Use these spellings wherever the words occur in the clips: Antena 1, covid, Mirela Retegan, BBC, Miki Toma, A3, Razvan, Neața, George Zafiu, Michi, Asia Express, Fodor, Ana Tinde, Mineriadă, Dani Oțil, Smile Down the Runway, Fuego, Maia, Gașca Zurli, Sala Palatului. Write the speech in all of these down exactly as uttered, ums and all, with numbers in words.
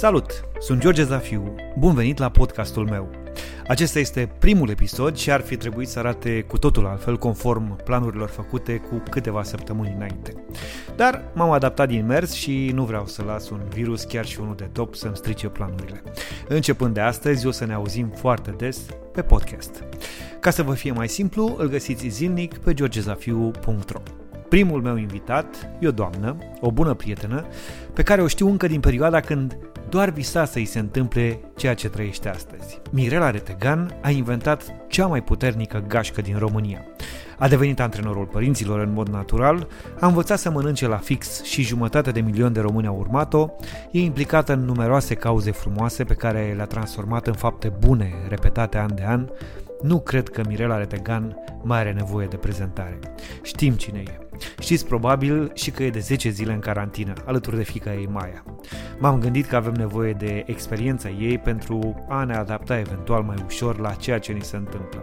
Salut! Sunt George Zafiu. Bun venit la podcastul meu. Acesta este primul episod și ar fi trebuit să arate cu totul altfel conform planurilor făcute cu câteva săptămâni înainte. Dar m-am adaptat din mers și nu vreau să las un virus, chiar și unul de top, să-mi strice planurile. Începând de astăzi, o să ne auzim foarte des pe podcast. Ca să vă fie mai simplu, îl găsiți zilnic pe george zafiu punct ro. Primul meu invitat e o doamnă, o bună prietenă, pe care o știu încă din perioada când doar visa să-i se întâmple ceea ce trăiește astăzi. Mirela Retegan a inventat cea mai puternică gașcă din România. A devenit antrenorul părinților în mod natural, a învățat să mănânce la fix și jumătate de milion de români au urmat-o, e implicată în numeroase cauze frumoase pe care le-a transformat în fapte bune, repetate an de an. Nu cred că Mirela Retegan mai are nevoie de prezentare. Știm cine e. Știți probabil și că e de zece zile în carantină, alături de fiica ei, Maia. M-am gândit că avem nevoie de experiența ei pentru a ne adapta eventual mai ușor la ceea ce ni se întâmplă.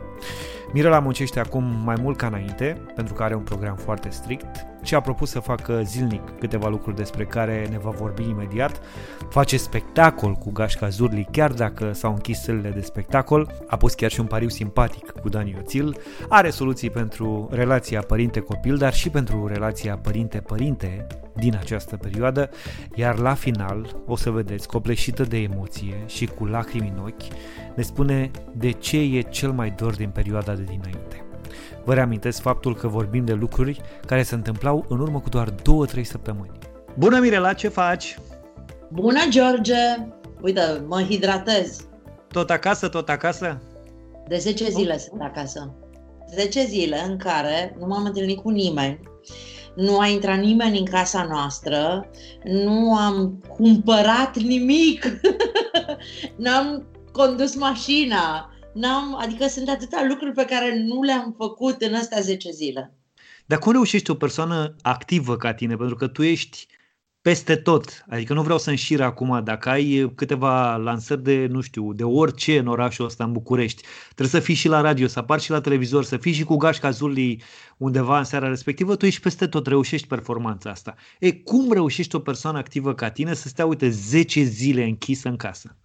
Mirela muncește acum mai mult ca înainte, pentru că are un program foarte strict și a propus să facă zilnic câteva lucruri despre care ne va vorbi imediat. Face spectacol cu Gașca Zurli, chiar dacă s-au închis sălile de spectacol. A pus chiar și un pariu simpatic cu Dani Oțil. Are soluții pentru relația părinte-copil, dar și pentru relația părinte-părinte din această perioadă. Iar la final o să vedeți, copleșită de emoție și cu lacrimi în ochi, ne spune de ce e cel mai dor din perioada de dinainte. Vă reamintesc faptul că vorbim de lucruri care se întâmplau în urmă cu doar două-trei săptămâni. Bună, Mirela, ce faci? Bună, George! Uite, mă hidratez. Tot acasă, tot acasă? De zece zile oh. sunt acasă. zece zile în care nu m-am întâlnit cu nimeni, nu a intrat nimeni în casa noastră, nu am cumpărat nimic, n-am condus mașina, n-am, adică sunt atâtea lucruri pe care nu le-am făcut în astea zece zile. Dar cum reușești o persoană activă ca tine? Pentru că tu ești peste tot. Adică nu vreau să înșir acum, dacă ai câteva lansări de, nu știu, de orice în orașul ăsta, în București, trebuie să fii și la radio, să apari și la televizor, să fii și cu Gașca Zurli undeva în seara respectivă, tu ești peste tot, reușești performanța asta. E, cum reușești o persoană activă ca tine să stea, uite, zece zile închisă în casă?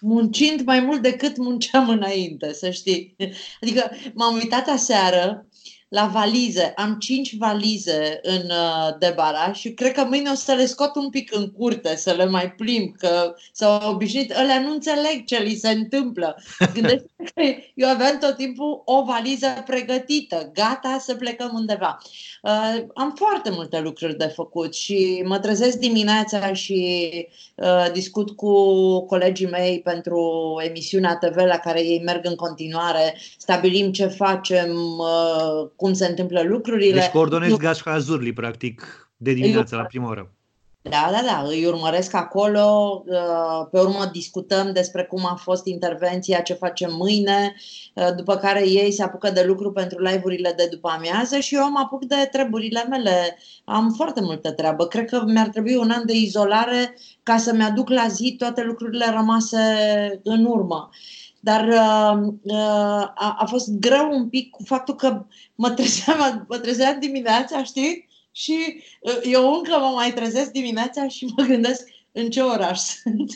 Muncind mai mult decât munceam înainte, să știi. Adică m-am uitat aseară la valize. Am cinci valize în uh, debaraș și cred că mâine o să le scot un pic în curte, să le mai plimb, că s-au obișnuit. Ălea nu înțeleg ce li se întâmplă. Gândește-te că eu aveam tot timpul o valiză pregătită, gata să plecăm undeva. Uh, am foarte multe lucruri de făcut și mă trezesc dimineața și uh, discut cu colegii mei pentru emisiunea T V la care ei merg în continuare. Stabilim ce facem, uh, cum se întâmplă lucrurile. Deci coordonezi eu... Gașca Zurli, practic, de dimineață, eu... la prima oră. Da, da, da, îi urmăresc acolo, pe urmă discutăm despre cum a fost intervenția, ce facem mâine, după care ei se apucă de lucru pentru live-urile de după amiază și eu mă apuc de treburile mele. Am foarte multă treabă. Cred că mi-ar trebui un an de izolare ca să-mi aduc la zi toate lucrurile rămase în urmă. Dar uh, a, a fost greu un pic cu faptul că mă trezeam, mă trezeam dimineața, știi? Și uh, eu încă mă mai trezesc dimineața și mă gândesc în ce oraș sunt.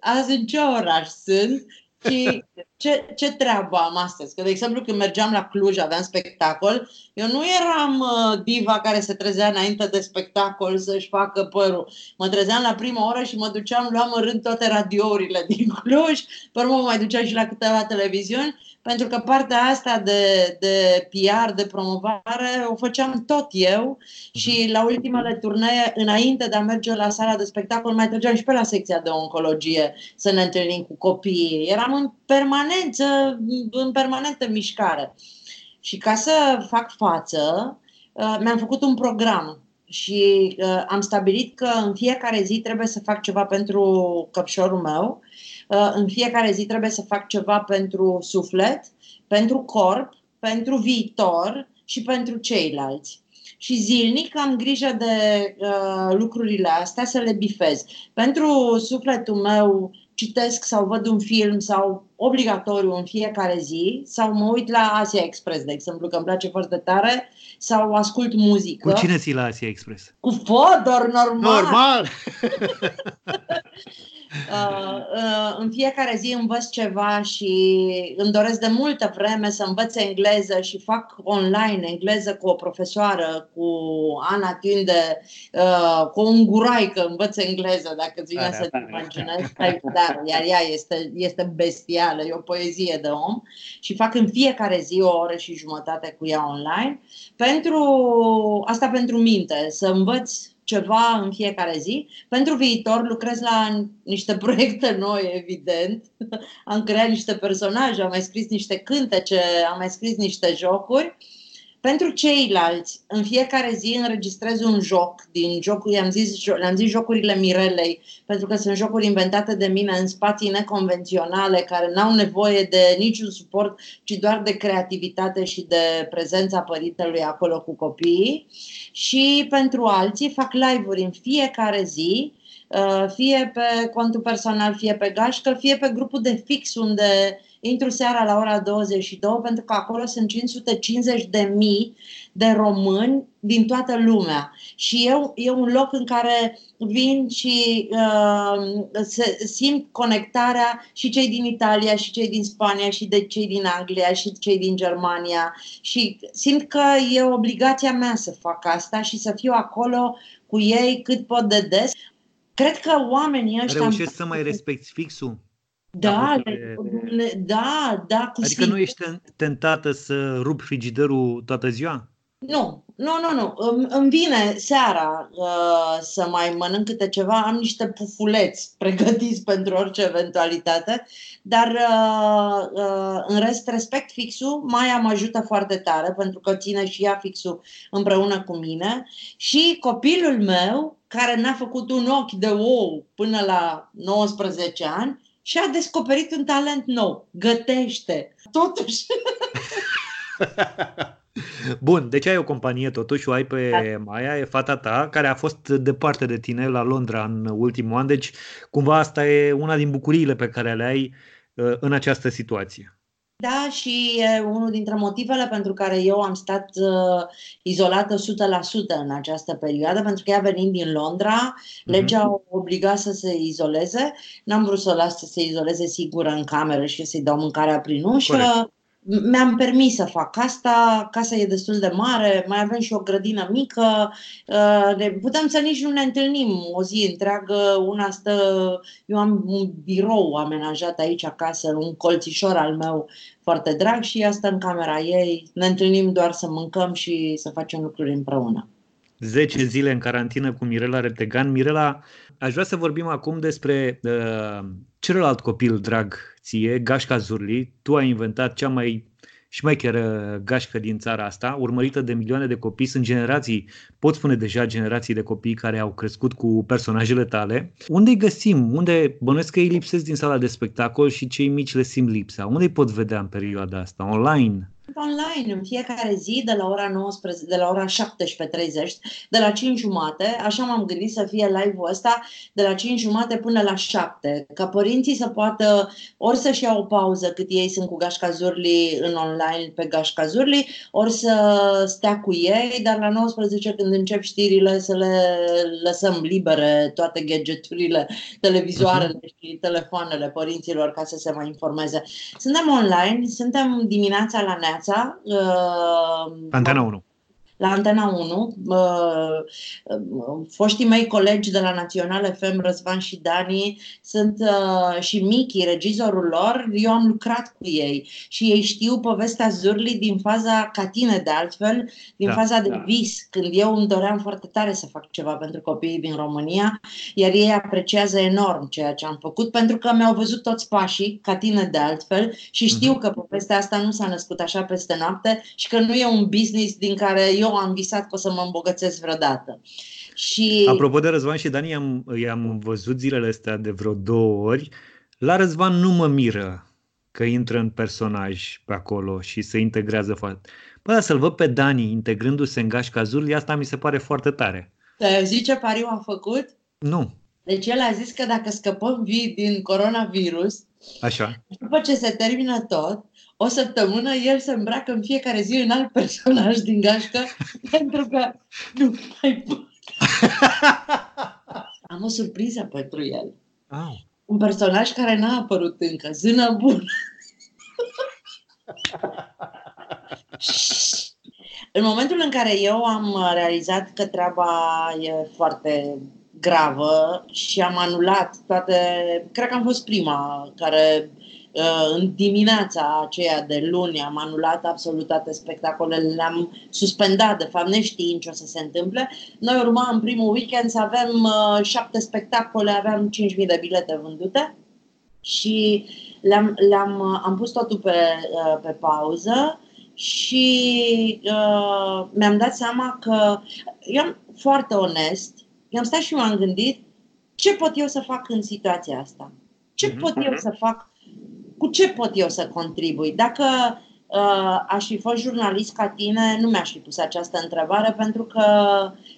Azi în ce oraș sunt și ce, ce treabă am astăzi. Că, de exemplu, când mergeam la Cluj, aveam spectacol, eu nu eram uh, diva care se trezea înainte de spectacol să-și facă părul. Mă trezeam la prima oră și mă duceam, luam în rând toate radiourile din Cluj, pe urmă mă mai duceam și la câteva televiziuni, pentru că partea asta de, de P R, de promovare, o făceam tot eu și la ultimele turnee, înainte de a merge la sala de spectacol, mai treceam și pe la secția de oncologie să ne întâlnim cu copiii. Eram în permanență, în permanentă mișcare. Și ca să fac față, mi-am făcut un program și am stabilit că în fiecare zi trebuie să fac ceva pentru căpșorul meu, în fiecare zi trebuie să fac ceva pentru suflet, pentru corp, pentru viitor și pentru ceilalți. Și zilnic am grijă de uh, lucrurile astea să le bifez. Pentru sufletul meu citesc sau văd un film sau obligatoriu în fiecare zi, sau mă uit la Asia Express, de exemplu, că îmi place foarte tare, sau ascult muzică. Cu cine ții la Asia Express? Cu Fodor, normal! Normal! Uh, uh, în fiecare zi învăț ceva și îmi doresc de multă vreme să învăț engleză și fac online engleză cu o profesoară, cu Ana Tinde, uh, cu o unguraică învăț engleză, dacă îți vine să te imaginezi, dar iar ea este, este bestială, e o poezie de om și fac în fiecare zi o oră și jumătate cu ea online. Pentru asta, pentru minte, să învăț ceva în fiecare zi. Pentru viitor lucrez la niște proiecte noi, evident. Am creat niște personaje, am mai scris niște cântece, am mai scris niște jocuri. Pentru ceilalți, în fiecare zi înregistrez un joc din jocul, i-am zis, le-am zis jocurile Mirelei, pentru că sunt jocuri inventate de mine în spații neconvenționale, care n-au nevoie de niciun suport, ci doar de creativitate și de prezența părintelui acolo cu copiii. Și pentru alții fac live-uri în fiecare zi, fie pe contul personal, fie pe Gașcă, fie pe grupul de fix unde intru seara la ora douăzeci și două, pentru că acolo sunt cinci sute cincizeci de mii de români din toată lumea. Și eu, e un loc în care vin și uh, se, simt conectarea și cei din Italia, și cei din Spania, și de cei din Anglia, și cei din Germania. Și simt că e obligația mea să fac asta și să fiu acolo cu ei cât pot de des. Cred că oamenii ăștia... Reușesc să mai respecti fixul? Da, de, de... da, da. Cu adică sfinte. Nu ești tentată să rup frigiderul toată ziua? Nu, nu, nu, nu. Îmi vine seara uh, să mai mănânc câte ceva. Am niște pufuleți pregătiți pentru orice eventualitate, dar uh, uh, în rest respect fixul. Maia mă ajută foarte tare pentru că ține și ea fixul împreună cu mine. Și copilul meu, care n-a făcut un ochi de ou până la nouăsprezece ani, și a descoperit un talent nou. Gătește. Totuși. Bun, deci ai o companie totuși, o ai pe Maia, e fata ta, care a fost departe de tine la Londra în ultimul an. Deci cumva asta e una din bucuriile pe care le ai în această situație. Da, și e unul dintre motivele pentru care eu am stat uh, izolată o sută la sută în această perioadă, pentru că ea venind din Londra, legea o obliga să se izoleze. N-am vrut să o las să se izoleze sigură în cameră și să-i dau mâncarea prin ușă. Corect. Mi-am permis să fac asta, casa e destul de mare, mai avem și o grădină mică, putem să nici nu ne întâlnim o zi întreagă, una stă, eu am un birou amenajat aici acasă, un colțișor al meu foarte drag și ea stă în camera ei, ne întâlnim doar să mâncăm și să facem lucruri împreună. zece zile în carantină cu Mirela Retegan. Mirela, aș vrea să vorbim acum despre uh, celălalt copil drag ție, Gașca Zurli. Tu ai inventat cea mai șmecheră gașcă din țara asta, urmărită de milioane de copii. Sunt generații, pot spune deja generații de copii care au crescut cu personajele tale. Unde îi găsim? Unde bănuiesc că îi lipsesc din sala de spectacol și cei mici le simt lipsa? Unde îi pot vedea în perioada asta? Online? Online, în fiecare zi, de la ora nouăsprezece, de la ora șaptesprezece treizeci, de la cinci jumate, așa m-am gândit să fie live-ul ăsta, de la cinci jumate până la șapte, ca părinții să poată ori să-și iau o pauză cât ei sunt cu Gașca Zurli în online pe Gașca Zurli, ori să stea cu ei, dar la nouăsprezece, când încep știrile, să le lăsăm libere toate gadgeturile, televizoarele și telefoanele părinților ca să se mai informeze. Suntem online, suntem dimineața la Neața, Antena unu. La Antena unu, foștii mei colegi de la Național F M, Razvan și Dani, sunt și Michi, regizorul lor, eu am lucrat cu ei și ei știu povestea Zurli din faza, ca tine de altfel, din da, faza de da. vis, când eu îmi doream foarte tare să fac ceva pentru copiii din România, iar ei apreciază enorm ceea ce am făcut, pentru că mi-au văzut toți pașii, ca tine de altfel, și știu mm-hmm. că povestea asta nu s-a născut așa peste noapte și că nu e un business din care eu am visat că o să mă îmbogățesc vreodată. Și... Apropo de Răzvan și Dani, i-am, i-am văzut zilele astea de vreo două ori. La Răzvan nu mă miră că intră în personaj pe acolo și se integrează foarte. Păi da, să-l văd pe Dani integrându-se în Gașca Zurli, asta mi se pare foarte tare. Zici ce pariu a făcut? Nu. Deci el a zis că dacă scăpăm vii din coronavirus, așa, după ce se termină tot, o săptămână el se îmbracă în fiecare zi în alt personaj din gașcă pentru că nu mai pot. Am o surpriză pentru el. Ah. un personaj care n-a apărut încă, Zână Bună. În momentul în care eu am realizat că treaba e foarte gravă și am anulat toate, cred că am fost prima care în dimineața aceea de luni am anulat absolut toate spectacolele, le-am suspendat, de fapt neștiind ce o să se întâmple. Noi urma în primul weekend să avem uh, șapte spectacole, aveam cinci mii de bilete vândute și le-am, le-am, am pus totul pe, uh, pe pauză și uh, mi-am dat seama că, eu am foarte onest, i-am stat și m-am gândit ce pot eu să fac în situația asta, ce pot eu să fac, cu ce pot eu să contribui? Dacă uh, aș fi fost jurnalist ca tine, nu mi-aș fi pus această întrebare, pentru că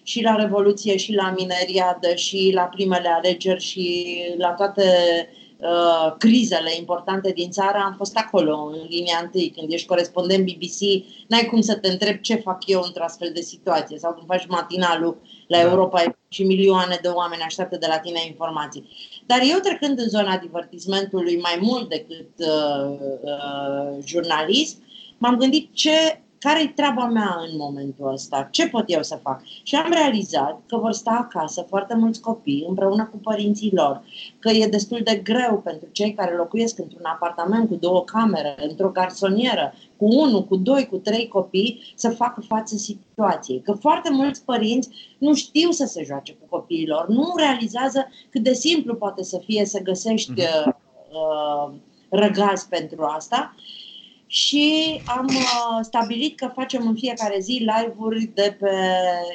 și la Revoluție, și la Mineriadă, și la primele alegeri, și la toate uh, crizele importante din țară, am fost acolo, în linia întâi. Când ești corespondent B B C, n-ai cum să te întrebi ce fac eu într-o astfel de situație. Sau când faci matinalul la Europa și milioane de oameni așteaptă de la tine informații. Dar eu, trecând în zona divertismentului mai mult decât uh, uh, jurnalist, m-am gândit ce, care-i treaba mea în momentul ăsta, ce pot eu să fac. Și am realizat că vor sta acasă foarte mulți copii împreună cu părinții lor, că e destul de greu pentru cei care locuiesc într-un apartament cu două camere, într-o garsonieră, cu unul, cu doi, cu trei copii, să facă față situației. Că foarte mulți părinți nu știu să se joace cu copiilor, nu realizează cât de simplu poate să fie să găsești uh, uh, răgaz pentru asta. Și am uh, stabilit că facem în fiecare zi live-uri de pe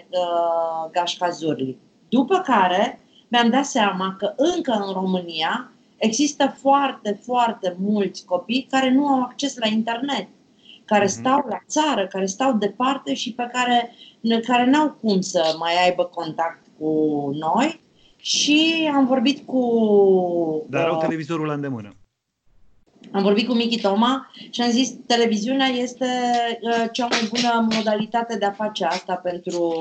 uh, Gașca Zurli. După care mi-am dat seama că încă în România există foarte, foarte mulți copii care nu au acces la internet, care stau la țară, care stau departe și pe care, care n-au cum să mai aibă contact cu noi. Și am vorbit cu... Dar au uh, televizorul la îndemână. Am vorbit cu Miki Toma și am zis televiziunea este uh, cea mai bună modalitate de a face asta pentru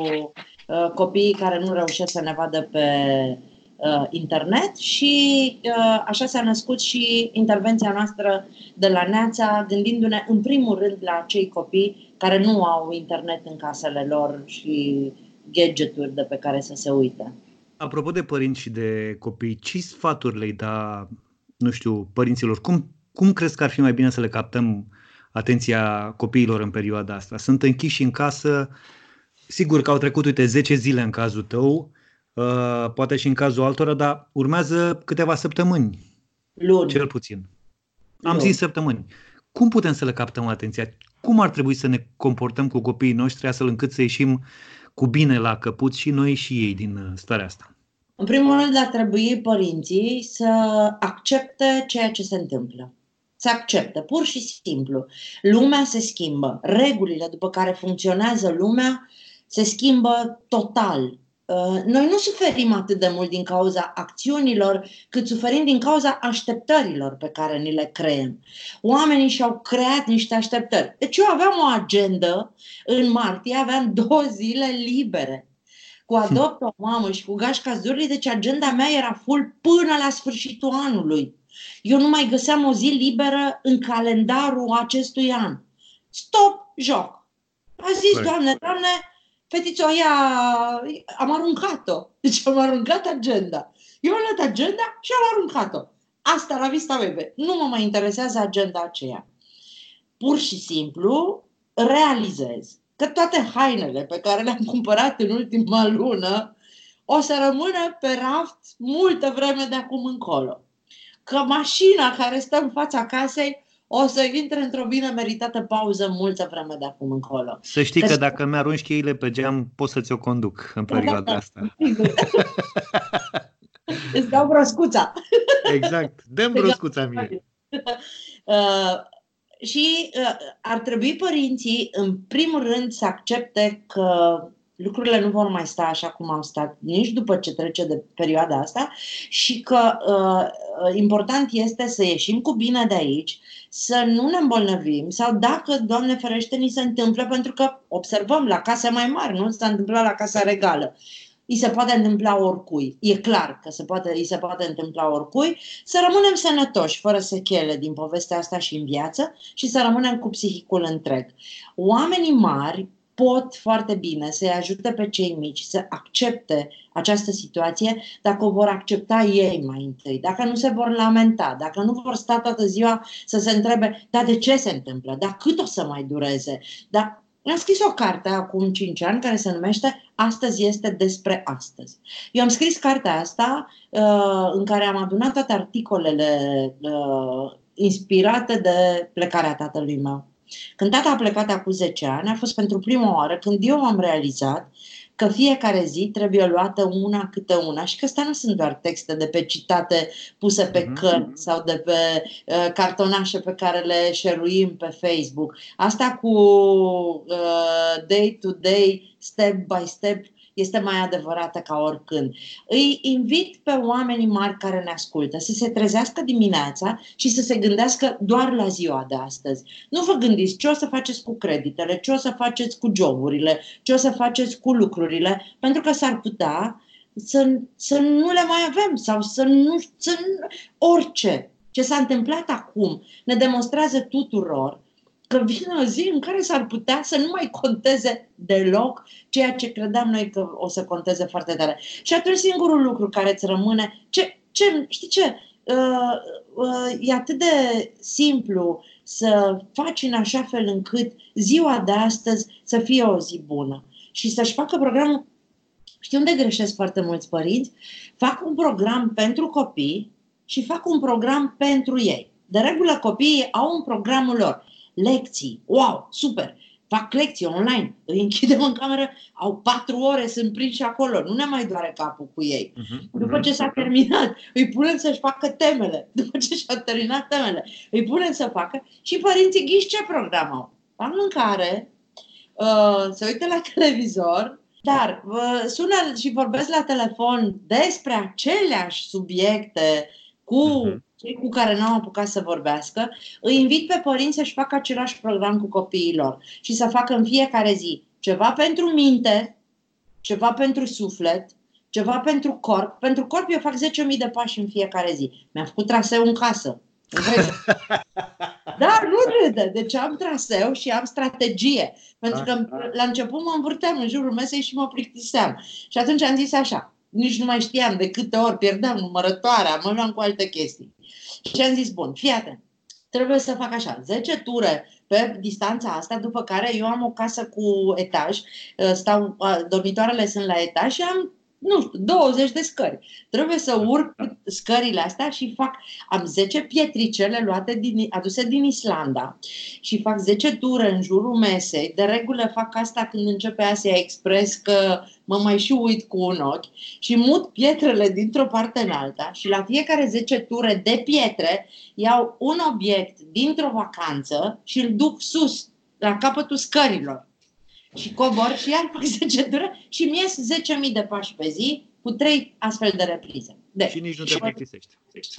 uh, copiii care nu reușesc să ne vadă pe uh, internet și uh, așa s-a născut și intervenția noastră de la Neața, gândindu-ne în primul rând la cei copii care nu au internet în casele lor și gadgeturi de pe care să se uite. Apropo de părinți și de copii, ce sfaturi le-ai da, nu știu, părinților? Cum Cum crezi că ar fi mai bine să le captăm atenția copiilor în perioada asta? Sunt închiși în casă, sigur că au trecut, uite, zece zile în cazul tău, uh, poate și în cazul altora, dar urmează câteva săptămâni, luni. Cel puțin. Am luni. zis săptămâni. Cum putem să le captăm atenția? Cum ar trebui să ne comportăm cu copiii noștri astfel încât să ieșim cu bine la căput și noi și ei din starea asta? În primul rând ar trebui părinții să accepte ceea ce se întâmplă. Se acceptă, pur și simplu. Lumea se schimbă. Regulile după care funcționează lumea se schimbă total. Noi nu suferim atât de mult din cauza acțiunilor, cât suferim din cauza așteptărilor pe care ni le creăm. Oamenii și-au creat niște așteptări. Deci eu aveam o agendă în martie, aveam două zile libere. Cu Adopt o Mamă și cu Gașca Zurli, deci agenda mea era full până la sfârșitul anului. Eu nu mai găseam o zi liberă în calendarul acestui an. Stop, joc. A zis, Hai. doamne, doamne, fetița aia, am aruncat-o. Deci am aruncat agenda. Eu am luat agenda și am aruncat-o. Asta la vista bebe. Nu mă mai interesează agenda aceea. Pur și simplu realizez că toate hainele pe care le-am cumpărat în ultima lună o să rămână pe raft multă vreme de acum încolo. Că mașina care stă în fața casei o să intre într-o bine meritată pauză multă vreme de acum încolo. Să știi că, că dacă sp- mi-arunci cheile pe geam, pot să ți-o conduc în perioada da, da, asta. Îți dau broscuța. Exact. Dă-mi broscuța mie. Uh, și uh, ar trebui părinții, în primul rând, să accepte că lucrurile nu vor mai sta așa cum au stat nici după ce trece de perioada asta și că uh, important este să ieșim cu bine de aici, să nu ne îmbolnăvim sau dacă, Doamne ferește, ni se întâmplă, pentru că observăm la case mai mari, nu s-a întâmplat la Casa Regală. îi se poate întâmpla oricui. E clar că se poate, îi se poate întâmpla oricui. Să rămânem sănătoși, fără sechele din povestea asta și în viață, și să rămânem cu psihicul întreg. Oamenii mari pot foarte bine să-i ajute pe cei mici să accepte această situație dacă o vor accepta ei mai întâi, dacă nu se vor lamenta, dacă nu vor sta toată ziua să se întrebe, dar de ce se întâmplă, dar cât o să mai dureze, dar... Am scris o carte acum cinci ani care se numește Astăzi este despre astăzi. Eu am scris cartea asta uh, în care am adunat toate articolele uh, inspirate de plecarea tatălui meu. Când tata a plecat acum zece ani, a fost pentru prima oară când eu am realizat că fiecare zi trebuie luată una câte una și că asta nu sunt doar texte de pe citate puse pe mm-hmm. cărți sau de pe uh, cartonașe pe care le share-uim pe Facebook. Asta cu uh, day to day, step by step, este mai adevărată ca oricând. Îi invit pe oamenii mari care ne ascultă să se trezească dimineața și să se gândească doar la ziua de astăzi. Nu vă gândiți ce o să faceți cu creditele, ce o să faceți cu joburile, ce o să faceți cu lucrurile, pentru că s-ar putea să, să nu le mai avem sau să nu... Să, orice. Ce s-a întâmplat acum ne demonstrează tuturor că vine o zi în care s-ar putea să nu mai conteze deloc ceea ce credeam noi că o să conteze foarte tare. Și atunci singurul lucru care îți rămâne, ce, ce, știi ce, uh, uh, e atât de simplu să faci în așa fel încât ziua de astăzi să fie o zi bună. Și să-și facă programul, știu unde greșesc foarte mulți părinți, fac un program pentru copii și fac un program pentru ei. De regulă copiii au un programul lor. Lecții, wow, super, fac lecții online, îi închidem în cameră, au patru ore, sunt prinși acolo, nu ne mai doare capul cu ei. Uh-huh. După ce s-a terminat, îi punem să-și facă temele, după ce și-au terminat temele, îi punem să facă și părinții ghiși ce program au. Fac mâncare, uh, se uită la televizor, dar uh, sună și vorbesc la telefon despre aceleași subiecte cu... Uh-huh. cei cu care n-au apucat să vorbească, îi invit pe părinți să-și facă același program cu copiii lor și să facă în fiecare zi ceva pentru minte, ceva pentru suflet, ceva pentru corp. Pentru corp eu fac zece mii de pași în fiecare zi. Mi-am făcut traseu în casă. Dar nu râde. Deci am traseu și am strategie. Pentru că la început mă învârteam în jurul mesei și mă plictiseam. Și atunci am zis așa. Nici nu mai știam de câte ori pierdeam numărătoarea, mă luam cu alte chestii. Și am zis, bun, fii atent, trebuie să fac așa, zece ture pe distanța asta, după care eu am o casă cu etaj, stau, dormitoarele sunt la etaj și am, nu știu, douăzeci de scări. Trebuie să urc scările astea și fac, am zece pietricele luate din, aduse din Islanda și fac zece ture în jurul mesei. De regulă fac asta când începe Asia Express, că mă mai și uit cu un ochi și mut pietrele dintr-o parte în alta și la fiecare zece ture de pietre iau un obiect dintr-o vacanță și îl duc sus, la capătul scărilor. Și cobor și iar fac zece ture și mi ies zece mii de pași pe zi cu trei astfel de reprize. Deci, și nici nu te plictisești.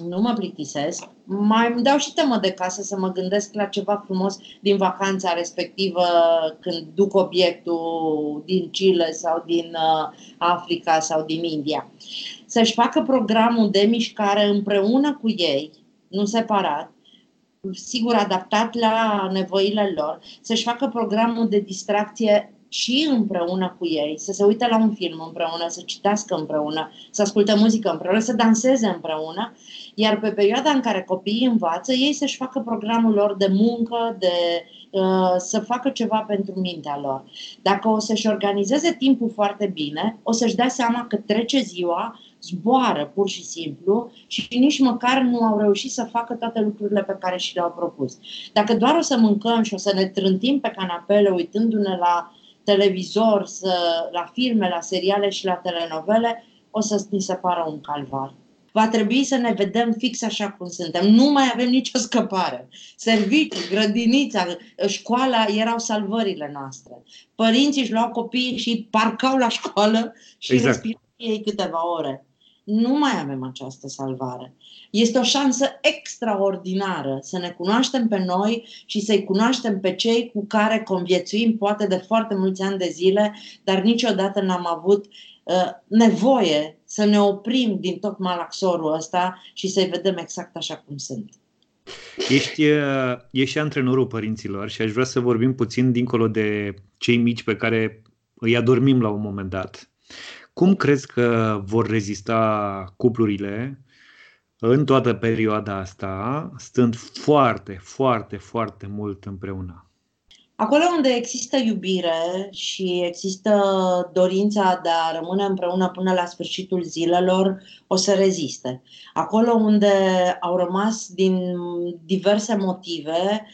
Nu mă plictisesc. Mai îmi dau și temă de casă să mă gândesc la ceva frumos din vacanța respectivă când duc obiectul din Chile sau din Africa sau din India. Să-și facă programul de mișcare împreună cu ei, nu separat, sigur adaptat la nevoile lor, să-și facă programul de distracție și împreună cu ei, să se uite la un film împreună, să citească împreună, să asculte muzică împreună, să danseze împreună, iar pe perioada în care copiii învață, ei să-și facă programul lor de muncă, de, uh, să facă ceva pentru mintea lor. Dacă o să-și organizeze timpul foarte bine, o să-și dea seama că trece ziua, zboară pur și simplu și nici măcar nu au reușit să facă toate lucrurile pe care și le-au propus. Dacă doar o să mâncăm și o să ne trântim pe canapele uitându-ne la televizor, să, la filme, la seriale și la telenovele, o să ni se pară un calvar. Va trebui să ne vedem fix așa cum suntem. Nu mai avem nicio scăpare. Serviciul, grădinița, școala erau salvările noastre. Părinții își luau copiii și îi parcau la școală și exact. Respirau ei câteva ore. Nu mai avem această salvare. Este o șansă extraordinară să ne cunoaștem pe noi și să-i cunoaștem pe cei cu care conviețuim poate de foarte mulți ani de zile, dar niciodată n-am avut nevoie să ne oprim din tot malaxorul ăsta și să-i vedem exact așa cum sunt. Ești, ești antrenorul părinților și aș vrea să vorbim puțin dincolo de cei mici pe care îi adormim la un moment dat. Cum crezi că vor rezista cuplurile în toată perioada asta, stând foarte, foarte, foarte mult împreună? Acolo unde există iubire și există dorința de a rămâne împreună până la sfârșitul zilelor, o să reziste. Acolo unde au rămas din diverse motive,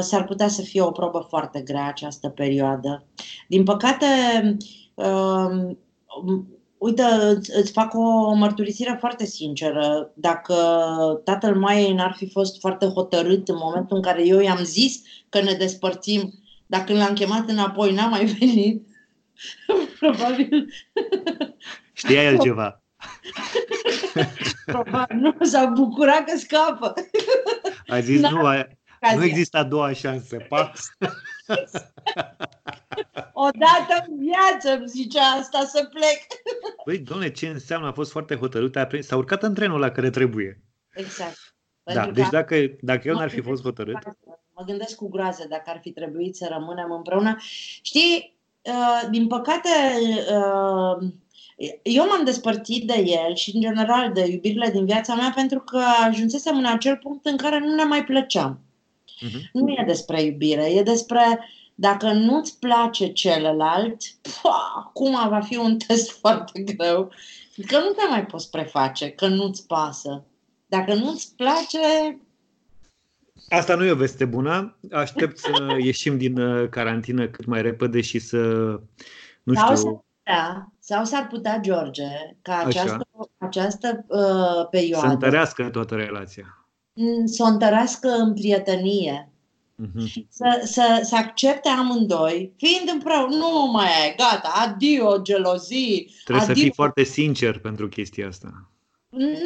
s-ar putea să fie o probă foarte grea această perioadă. Din păcate, uite, îți fac o mărturisire foarte sinceră. Dacă tatăl Maiei n-ar fi fost foarte hotărât în momentul în care eu i-am zis că ne despărțim, dacă l-am chemat înapoi, n-a mai venit. Probabil. Știai altceva. Probabil nu, s-a bucurat că scapă. Ai zis, n-a, nu, a, nu există a doua șansă. Odată în viață îmi zicea asta, să plec. Păi, dom'le, ce înseamnă? A fost foarte hotărâtă, s-a urcat în trenul la care trebuie. Exact. Da, deci dacă, dacă eu n-ar fi fost hotărât... Mă gândesc cu groază dacă ar fi trebuit să rămânem împreună. Știi, din păcate, eu m-am despărțit de el și, în general, de iubirile din viața mea, pentru că ajunsesem în acel punct în care nu ne mai plăceam. Uh-huh. Nu e despre iubire, e despre... Dacă nu-ți place celălalt, pua, acum va fi un test foarte greu, că nu te mai poți preface, că nu-ți pasă. Dacă nu-ți place... Asta nu e o veste bună. Aștept să ieșim din carantină cât mai repede și să... Nu sau, știu... s-ar putea, sau s-ar putea, George, ca această, această uh, perioadă... Să întărească toată relația. Să o întărească în prietenie. Mm-hmm. Să, să, să accepte amândoi, fiind împreună, nu mai e, gata, adio, gelozii. Trebuie adio. Să fii foarte sincer pentru chestia asta.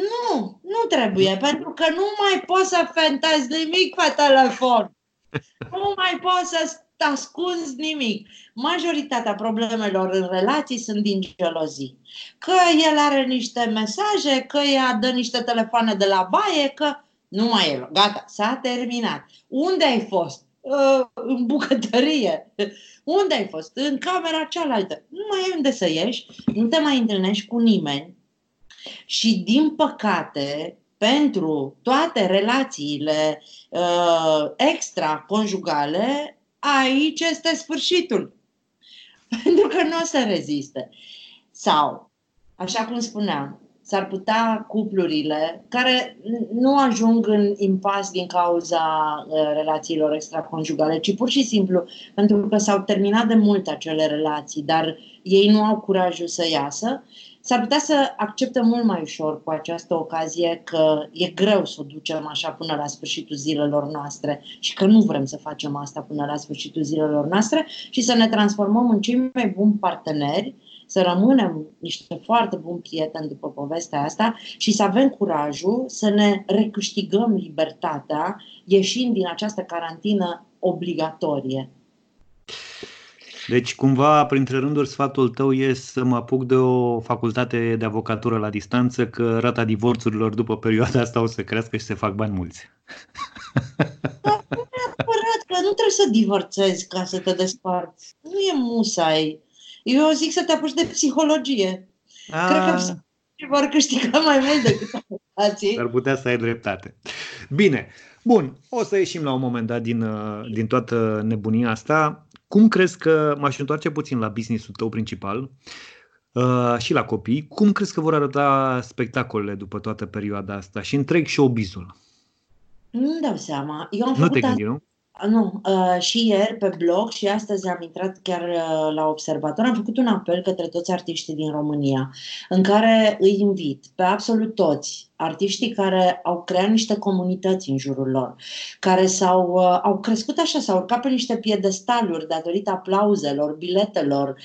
Nu, nu trebuie, pentru că nu mai poți să fentezi nimic pe telefon. Nu mai poți să ascunzi nimic. Majoritatea problemelor în relații sunt din gelozii. Că el are niște mesaje, că ea dă niște telefoane de la baie, că... Nu mai e, gata, s-a terminat. Unde ai fost? În bucătărie. Unde ai fost? În camera cealaltă. Nu mai e unde să ieși, nu te mai întâlnești cu nimeni. Și din păcate, pentru toate relațiile uh, extraconjugale, aici este sfârșitul. Pentru că nu o să reziste. Sau, așa cum spuneam, s-ar putea cuplurile care nu ajung în impas din cauza uh, relațiilor extraconjugale, ci pur și simplu pentru că s-au terminat de mult acele relații, dar ei nu au curajul să iasă, s-ar putea să accepte mult mai ușor cu această ocazie că e greu să o ducem așa până la sfârșitul zilelor noastre și că nu vrem să facem asta până la sfârșitul zilelor noastre și să ne transformăm în cei mai buni parteneri, să rămânem niște foarte buni prieteni după povestea asta și să avem curajul să ne recâștigăm libertatea ieșind din această carantină obligatorie. Deci, cumva, printre rânduri, sfatul tău e să mă apuc de o facultate de avocatură la distanță, că rata divorțurilor după perioada asta o să crească și se fac bani mulți. Dar nu neapărat, că nu trebuie să divorțezi ca să te desparți. Nu e musai. Eu zic să te apuci de psihologie. A... Cred că vor câștiga mai mult decât alții. Ar putea să ai dreptate. Bine. Bun. O să ieșim la un moment dat din, din toată nebunia asta. Cum crezi că, m-aș întoarce puțin la business-ul tău principal uh, și la copii, cum crezi că vor arăta spectacolele după toată perioada asta și întreg showbiz-ul? Nu-mi dau seama. Eu am nu făcut te gândi, nu? Nu, uh, și ieri pe blog și astăzi am intrat chiar uh, la Observator, am făcut un apel către toți artiștii din România în care îi invit pe absolut toți artiștii care au creat niște comunități în jurul lor, care s-au, au crescut așa, s-au urcat pe niște piedestaluri datorită aplauzelor, biletelor,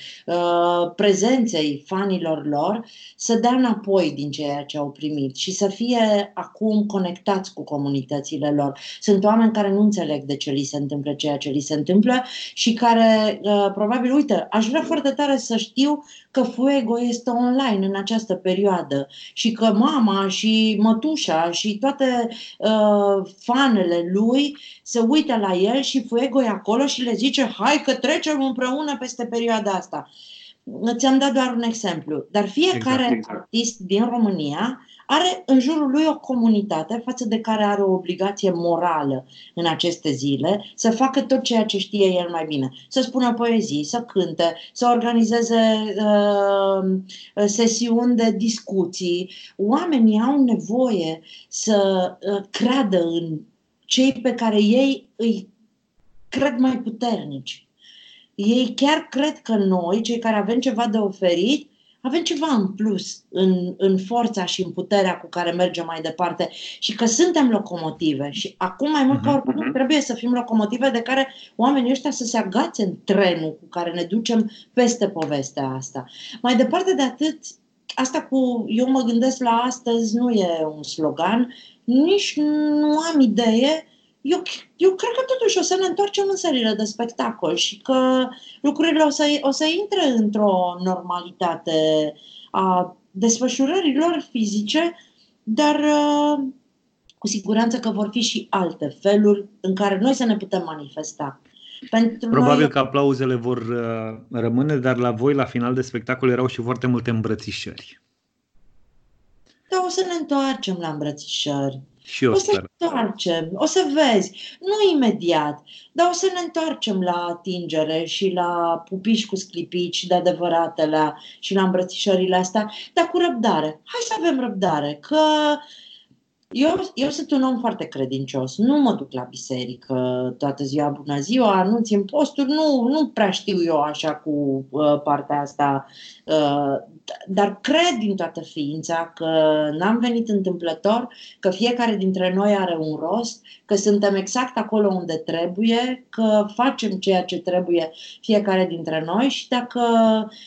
prezenței fanilor lor, să dea înapoi din ceea ce au primit și să fie acum conectați cu comunitățile lor. Sunt oameni care nu înțeleg de ce li se întâmplă ceea ce li se întâmplă și care probabil, uite, aș vrea foarte tare să știu că Fuego este online în această perioadă și că mama și mătușa și toate uh, fanele lui se uită la el și Fuego e acolo și le zice: hai că trecem împreună peste perioada asta. Ți-am dat doar un exemplu, dar fiecare exact, exact. artist din România are în jurul lui o comunitate față de care are o obligație morală în aceste zile să facă tot ceea ce știe el mai bine. Să spună poezii, să cânte, să organizeze uh, sesiuni de discuții. Oamenii au nevoie să uh, creadă în cei pe care ei îi cred mai puternici. Ei chiar cred că noi, cei care avem ceva de oferit, avem ceva în plus în, în forța și în puterea cu care mergem mai departe și că suntem locomotive și acum mai mult ca oricum trebuie să fim locomotive de care oamenii ăștia să se agațe în trenul cu care ne ducem peste povestea asta. Mai departe de atât, asta cu eu mă gândesc la astăzi nu e un slogan, nici nu am idee. Eu, eu cred că totuși o să ne întoarcem în sările de spectacol și că lucrurile o să, o să intre într-o normalitate a desfășurărilor fizice, dar uh, cu siguranță că vor fi și alte feluri în care noi să ne putem manifesta. Pentru Probabil noi... că aplauzele vor uh, rămâne, dar la voi la final de spectacol erau și foarte multe îmbrățișări. Dar o să ne întoarcem la îmbrățișări. Și o, o să ne întoarcem, o să vezi, nu imediat, dar o să ne întoarcem la atingere și la pupiși cu sclipici de adevăratele la, și la îmbrățișările astea, dar cu răbdare. Hai să avem răbdare, că eu, eu sunt un om foarte credincios, nu mă duc la biserică toată ziua, bună ziua, nu țin posturi, nu, nu prea știu eu așa cu uh, partea asta, uh, dar cred din toată ființa că n-am venit întâmplător, că fiecare dintre noi are un rost, că suntem exact acolo unde trebuie, că facem ceea ce trebuie fiecare dintre noi și dacă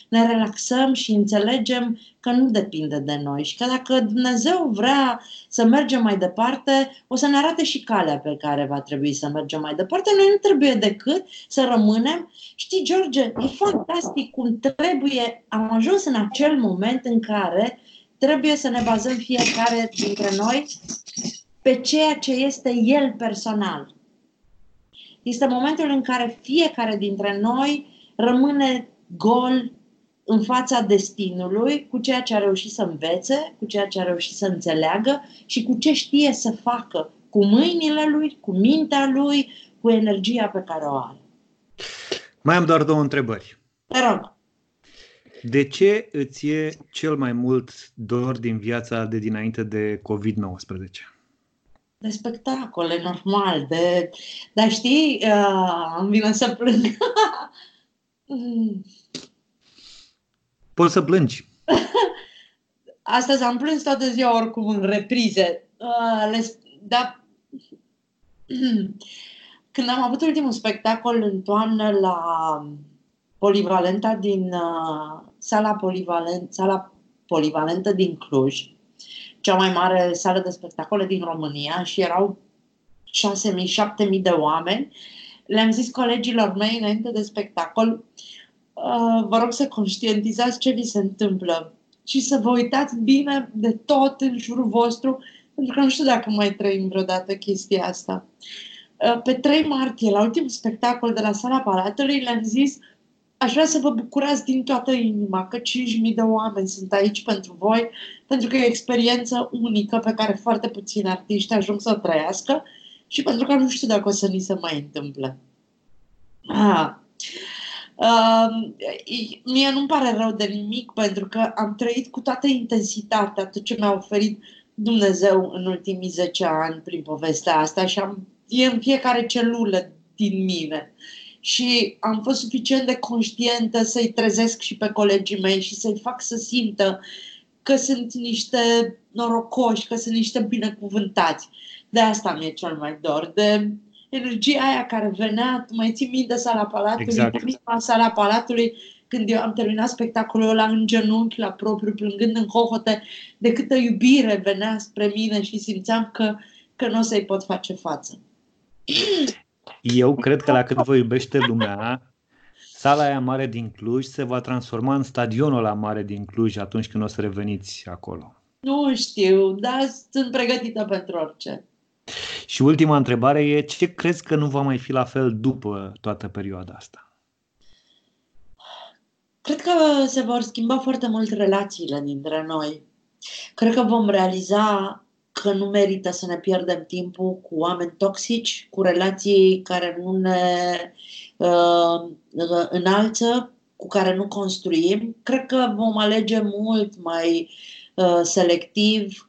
ne relaxăm și înțelegem că nu depinde de noi și că dacă Dumnezeu vrea să mergem mai departe, o să ne arate și calea pe care va trebui să mergem mai departe. Noi nu trebuie decât să rămânem. Știi, George, e fantastic cum trebuie, am ajuns în acel moment în care trebuie să ne bazăm fiecare dintre noi pe ceea ce este el personal. Este momentul în care fiecare dintre noi rămâne gol în fața destinului, cu ceea ce a reușit să învețe, cu ceea ce a reușit să înțeleagă și cu ce știe să facă cu mâinile lui, cu mintea lui, cu energia pe care o are. Mai am doar două întrebări. Te rog. De ce îți e cel mai mult dor din viața de dinainte de covid nouăsprezece? De spectacole, normal. De... Dar știi, uh, îmi vine să plâng. Poți să plângi. Astăzi am plâns toată ziua oricum în reprize. Uh, le... da... Când am avut ultimul spectacol în toamnă la Polivalenta din uh, Sala Polivalent, Sala Polivalentă din Cluj, cea mai mare sală de spectacole din România, și erau șase mii șapte mii de oameni, le-am zis colegilor mei înainte de spectacol: uh, vă rog să conștientizați ce vi se întâmplă și să vă uitați bine de tot în jurul vostru, pentru că nu știu dacă mai trăim vreodată chestia asta. Uh, pe trei martie, la ultimul spectacol de la Sala Palatului, le-am zis: aș vrea să vă bucurați din toată inima că cinci mii de oameni sunt aici pentru voi, pentru că e o experiență unică pe care foarte puțini artiști ajung să o trăiască și pentru că nu știu dacă o să ni se mai întâmple. Ah. Uh, mie nu-mi pare rău de nimic, pentru că am trăit cu toată intensitatea tot ce mi-a oferit Dumnezeu în ultimii zece ani prin povestea asta și am, e în fiecare celulă din mine. Și am fost suficient de conștientă să-i trezesc și pe colegii mei și să-i fac să simtă că sunt niște norocoși, că sunt niște binecuvântați. De asta mi-e cel mai dor, de energia aia care venea, mai ții minte Sala Palatului, exact. Prima Sala Palatului, când eu am terminat spectacolul ăla în genunchi, la propriu, plângând în hohote, de câtă iubire venea spre mine și simțeam că, că nu o să-i pot face față. Eu cred că la cât vă iubește lumea, sala aia mare din Cluj se va transforma în stadionul la mare din Cluj atunci când o să reveniți acolo. Nu știu, dar sunt pregătită pentru orice. Și ultima întrebare e, ce crezi că nu va mai fi la fel după toată perioada asta? Cred că se vor schimba foarte mult relațiile dintre noi. Cred că vom realiza că nu merită să ne pierdem timpul cu oameni toxici, cu relații care nu ne uh, înalță, cu care nu construim. Cred că vom alege mult mai uh, selectiv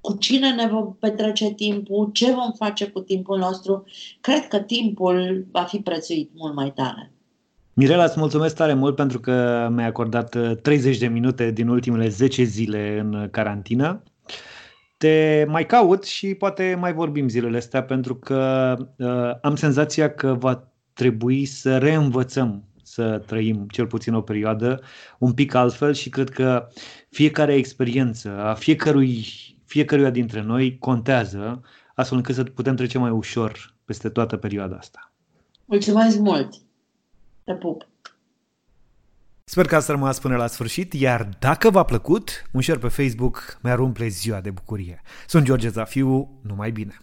cu cine ne vom petrece timpul, ce vom face cu timpul nostru. Cred că timpul va fi prețuit mult mai tare. Mirela, îți mulțumesc tare mult pentru că mi-ai acordat treizeci de minute din ultimele zece zile în carantină. Te mai caut și poate mai vorbim zilele astea, pentru că uh, am senzația că va trebui să reînvățăm să trăim cel puțin o perioadă un pic altfel și cred că fiecare experiență a fiecărui, fiecăruia dintre noi contează, astfel încât să putem trece mai ușor peste toată perioada asta. Mulțumesc mult! Te pup! Sper că ați rămas până la sfârșit, iar dacă v-a plăcut, un share pe Facebook mi-ar umple ziua de bucurie. Sunt George Zafiu, numai bine!